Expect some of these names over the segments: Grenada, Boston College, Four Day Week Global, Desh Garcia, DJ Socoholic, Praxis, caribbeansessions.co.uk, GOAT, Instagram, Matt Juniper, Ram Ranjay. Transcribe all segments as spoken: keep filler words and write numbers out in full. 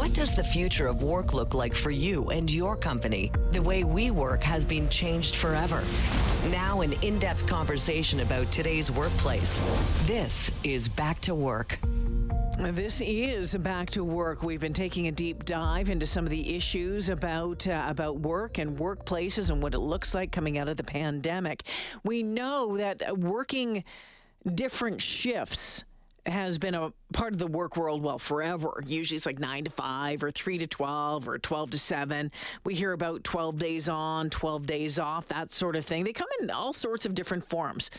What does the future of work look like for you and your company? The way we work has been changed forever. Now an in-depth conversation about today's workplace. This is Back to Work. This is Back to Work. We've been taking a deep dive into some of the issues about uh, about work and workplaces and what it looks like coming out of the pandemic. We know that working different shifts has been a part of the work world, well, forever. Usually it's like nine to five or three to twelve or twelve to seven. We hear about twelve days on, twelve days off, that sort of thing. They come in all sorts of different forms.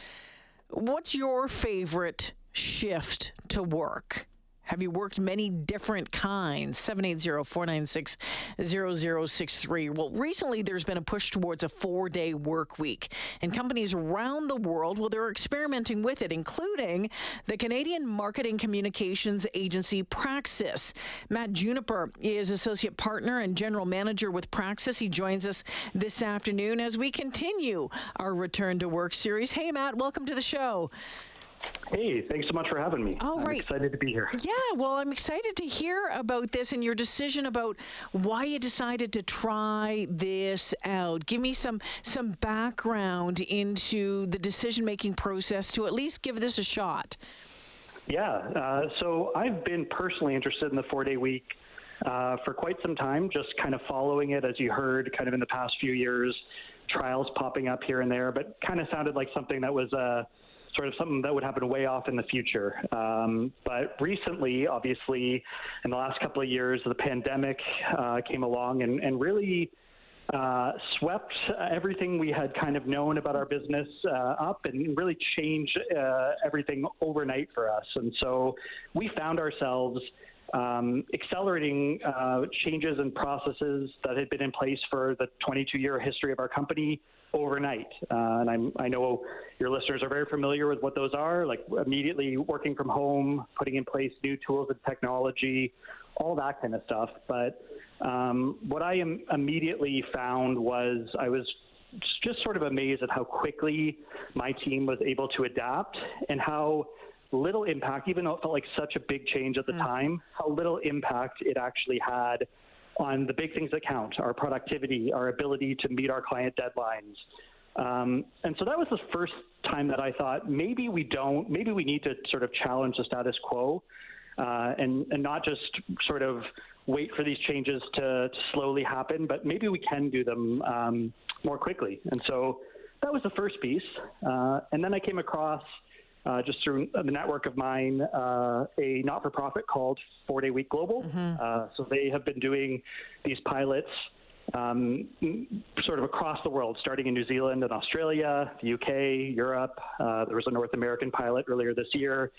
What's your favorite shift to work? Have you worked many different kinds? seven eight zero, four nine six, zero zero six three. Well, recently there's been a push towards a four-day work week. And companies around the world, well, they're experimenting with it, including the Canadian marketing communications agency Praxis. Matt Juniper is associate partner and general manager with Praxis. He joins us this afternoon as we continue our Return to Work series. Hey, Matt, welcome to the show. Hey, thanks so much for having me. Oh, I'm right. excited to be here. Yeah, well, I'm excited to hear about this and your decision about why you decided to try this out. Give me some some background into the decision-making process to at least give this a shot. Yeah, uh, so I've been personally interested in the four-day week uh, for quite some time, just kind of following it, as you heard, kind of in the past few years, trials popping up here and there, but kind of sounded like something that was... Uh, sort of something that would happen way off in the future. Um, but recently, obviously, in the last couple of years, the pandemic uh, came along and, and really uh, swept everything we had kind of known about our business uh, up and really changed uh, everything overnight for us. And so we found ourselves um, accelerating uh, changes and processes that had been in place for the twenty-two year history of our company overnight. Uh, and I'm, I know your listeners are very familiar with what those are, like immediately working from home, putting in place new tools and technology, all that kind of stuff. But um, what I am immediately found was I was just sort of amazed at how quickly my team was able to adapt and how little impact, even though it felt like such a big change at the mm-hmm. time, how little impact it actually had on the big things that count, our productivity, our ability to meet our client deadlines. Um, and so that was the first time that I thought, maybe we don't, maybe we need to sort of challenge the status quo uh, and, and not just sort of wait for these changes to, to slowly happen, but maybe we can do them um, more quickly. And so that was the first piece. Uh, and then I came across, uh, just through the network of mine, uh, a not-for-profit called Four Day Week Global. Mm-hmm. Uh, so they have been doing these pilots um, sort of across the world, starting in New Zealand and Australia, the U K, Europe. Uh, there was a North American pilot earlier this year.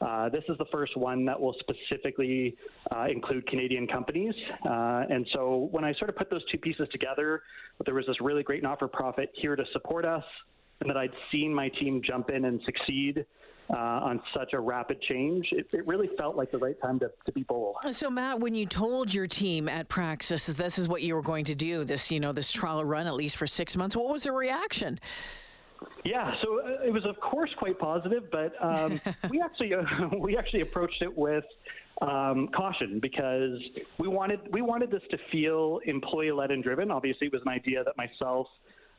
Uh, this is the first one that will specifically uh, include Canadian companies. Uh, and so when I sort of put those two pieces together, there was this really great not-for-profit here to support us, and that I'd seen my team jump in and succeed uh, on such a rapid change. It, it really felt like the right time to, to be bold. So, Matt, when you told your team at Praxis that this is what you were going to do, this, you know, this trial run at least for six months, what was the reaction? Yeah, so it was, of course, quite positive, but um, we actually uh, we actually approached it with um, caution because we wanted we wanted this to feel employee-led and driven. Obviously, it was an idea that myself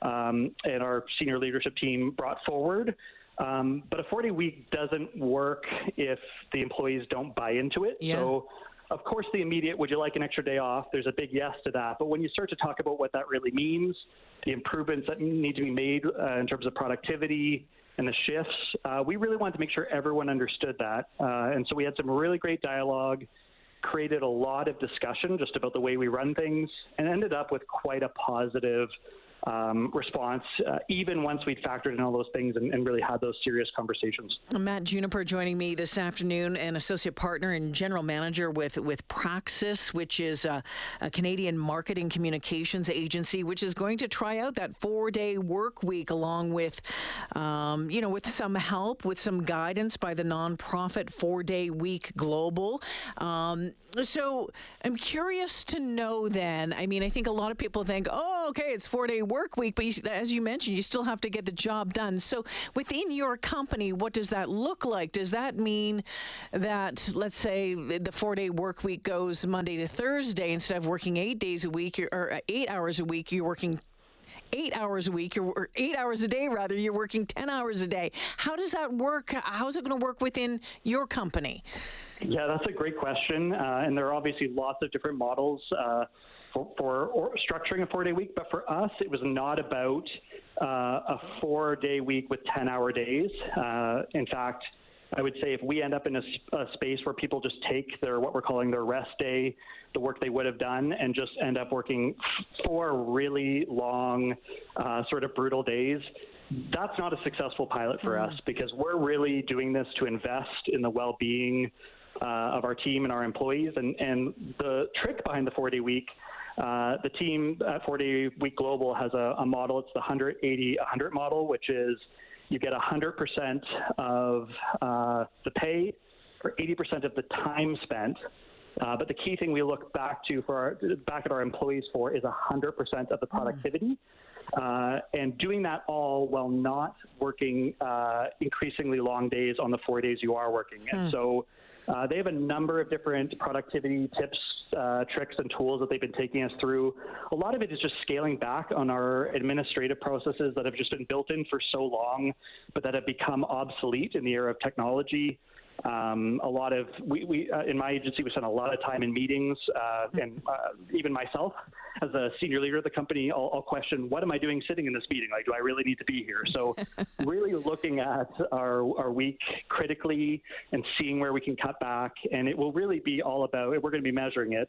Um, and our senior leadership team brought forward. Um, but a four-day week doesn't work if the employees don't buy into it. Yeah. So, of course, the immediate, would you like an extra day off? There's a big yes to that. But when you start to talk about what that really means, the improvements that need to be made uh, in terms of productivity and the shifts, uh, we really wanted to make sure everyone understood that. Uh, and so we had some really great dialogue, created a lot of discussion just about the way we run things, and ended up with quite a positive Um, response, uh, even once we'd factored in all those things and, and really had those serious conversations. Matt Juniper joining me this afternoon, an associate partner and general manager with, with Praxis, which is a, a Canadian marketing communications agency, which is going to try out that four-day work week along with, um, you know, with some help, with some guidance by the nonprofit Four Day Week Global. Um, so I'm curious to know then, I mean, I think a lot of people think, oh, oh, okay, it's four-day work week, but you, as you mentioned, you still have to get the job done. So within your company, what does that look like? Does that mean that, let's say, the four-day work week goes Monday to Thursday, instead of working eight days a week or eight hours a week, you're working eight hours a week, or eight hours a day, rather, you're working ten hours a day. How does that work? How's it going to work within your company? Yeah, that's a great question. Uh, and there are obviously lots of different models uh, for, for or structuring a four-day week. But for us, it was not about uh, a four-day week with ten-hour days. Uh, in fact, I would say if we end up in a, a space where people just take their, what we're calling their rest day, the work they would have done, and just end up working four really long, uh, sort of brutal days, that's not a successful pilot for mm-hmm. us, because we're really doing this to invest in the well-being uh, of our team and our employees. And, and the trick behind the four-day week, uh, the team at Four Day Week Global has a, a model. It's the one hundred eighty one hundred model, which is you get one hundred percent of uh, the pay or eighty percent of the time spent. Uh, but the key thing we look back to for our, back at our employees for is one hundred percent of the productivity. Uh, and doing that all while not working uh, increasingly long days on the four days you are working. Mm. And so uh, they have a number of different productivity tips, uh, tricks, and tools that they've been taking us through. A lot of it is just scaling back on our administrative processes that have just been built in for so long, but that have become obsolete in the era of technology. Um, a lot of, we, we uh, in my agency, we spend a lot of time in meetings, uh, and uh, even myself as a senior leader of the company, I'll, I'll question, what am I doing sitting in this meeting? Like, do I really need to be here? So really looking at our, our week critically and seeing where we can cut back. And it will really be all about, we're going to be measuring it,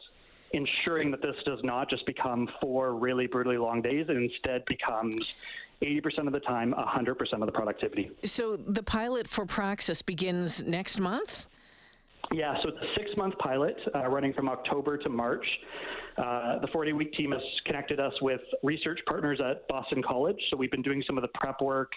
ensuring that this does not just become four really brutally long days, and instead becomes eighty percent of the time, one hundred percent of the productivity. So the pilot for Praxis begins next month? Yeah, so it's a six-month pilot uh, running from October to March. Uh, the four-day week team has connected us with research partners at Boston College, so we've been doing some of the prep work,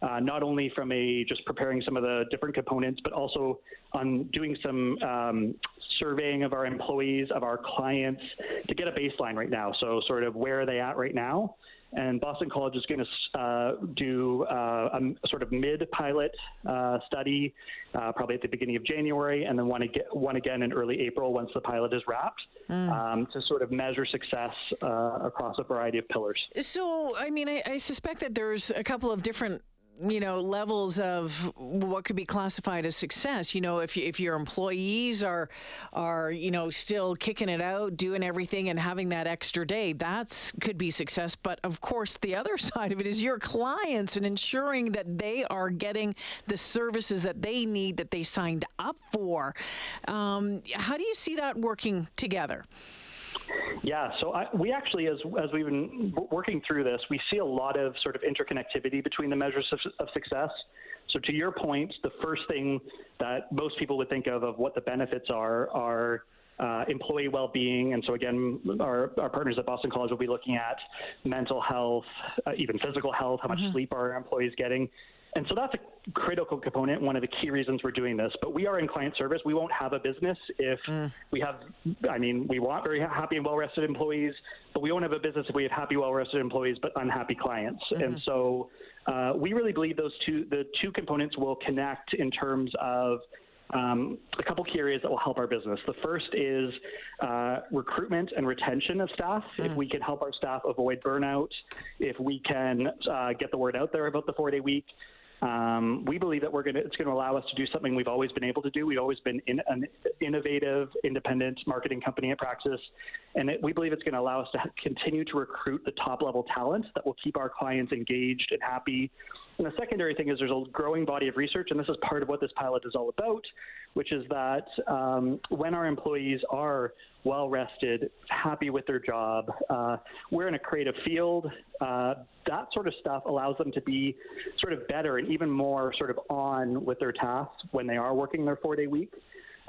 uh, not only from a just preparing some of the different components, but also on doing some um, surveying of our employees, of our clients, to get a baseline right now, so sort of where are they at right now. And Boston College is going to uh, do uh, a sort of mid-pilot uh, study, uh, probably at the beginning of January, and then one, ag- one again in early April once the pilot is wrapped, mm. um, to sort of measure success uh, across a variety of pillars. So, I mean, I, I suspect that there's a couple of different, you know, levels of what could be classified as success. You know, if you, if your employees are, are, you know, still kicking it out, doing everything and having that extra day, that's could be success. But of course, the other side of it is your clients and ensuring that they are getting the services that they need, that they signed up for. Um, how do you see that working together? Yeah, so I, we actually, as as we've been working through this, we see a lot of sort of interconnectivity between the measures of, of success. So to your point, the first thing that most people would think of, of what the benefits are, are uh, employee well-being. And so again, our, our partners at Boston College will be looking at mental health, uh, even physical health, how much mm-hmm. sleep are our employees getting. And so that's a critical component, one of the key reasons we're doing this. But we are in client service. We won't have a business if mm. we have, I mean, we want very happy and well-rested employees, but we won't have a business if we have happy, well-rested employees but unhappy clients. Mm-hmm. And so uh, we really believe those two, the two components will connect in terms of um, a couple key areas that will help our business. The first is uh, recruitment and retention of staff. Mm. If we can help our staff avoid burnout, if we can uh, get the word out there about the four-day week, Um, we believe that we're going to, it's going to allow us to do something we've always been able to do. We've always been in, an innovative, independent marketing company at Praxis, and it, we believe it's going to allow us to continue to recruit the top-level talent that will keep our clients engaged and happy. And the secondary thing is there's a growing body of research, and this is part of what this pilot is all about, which is that um, when our employees are well-rested, happy with their job, uh, we're in a creative field, uh, that sort of stuff allows them to be sort of better and even more sort of on with their tasks when they are working their four-day week.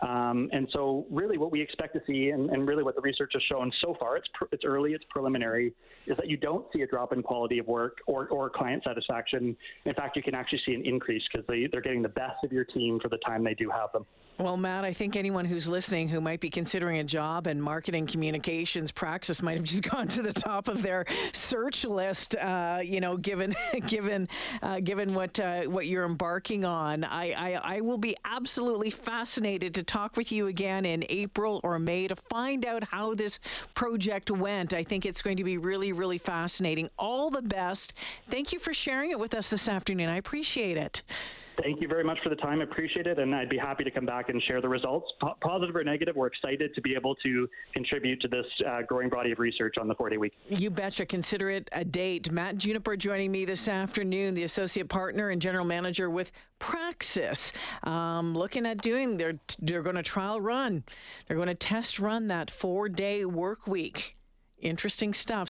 Um, and so really what we expect to see, and, and really what the research has shown so far, it's, pr- it's early, it's preliminary, is that you don't see a drop in quality of work or, or client satisfaction. In fact, you can actually see an increase because they, they're getting the best of your team for the time they do have them. Well, Matt, I think anyone who's listening who might be considering a job in marketing communications, Praxis might have just gone to the top of their search list. Uh, you know, given given uh, given what uh, what you're embarking on, I, I I will be absolutely fascinated to talk with you again in April or May to find out how this project went. I think it's going to be really really fascinating. All the best. Thank you for sharing it with us this afternoon. I appreciate it. Thank you very much for the time. I appreciate it. And I'd be happy to come back and share the results. P- positive or negative, we're excited to be able to contribute to this uh, growing body of research on the four-day week. You betcha. Consider it a date. Matt Juniper joining me this afternoon, the associate partner and general manager with Praxis. Um, looking at doing, they're, they're going to trial run. They're going to test run that four-day work week. Interesting stuff.